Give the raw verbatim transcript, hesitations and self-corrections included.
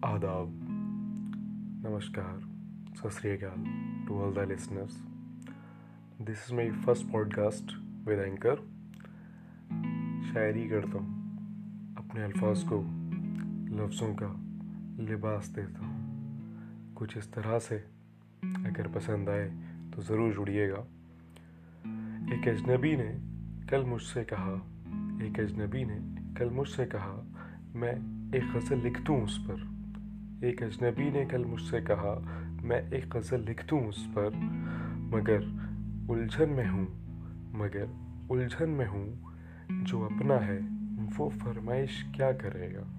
آداب، نمسکار، ست سری اکال to all the listeners. This is my first podcast with Anchor. شاعری کرتا ہوں، اپنے الفاظ کو لفظوں کا لباس دیتا ہوں. کچھ اس طرح سے، اگر پسند آئے تو ضرور جڑیے گا. ایک اجنبی نے کل مجھ سے کہا ایک اجنبی نے کل مجھ سے کہا میں ایک غزل لکھ دوں اس پر. ایک اجنبی نے کل مجھ سے کہا میں ایک غزل لکھ دوں اس پر. مگر الجھن میں ہوں مگر الجھن میں ہوں جو اپنا ہے وہ فرمائش کیا کرے گا.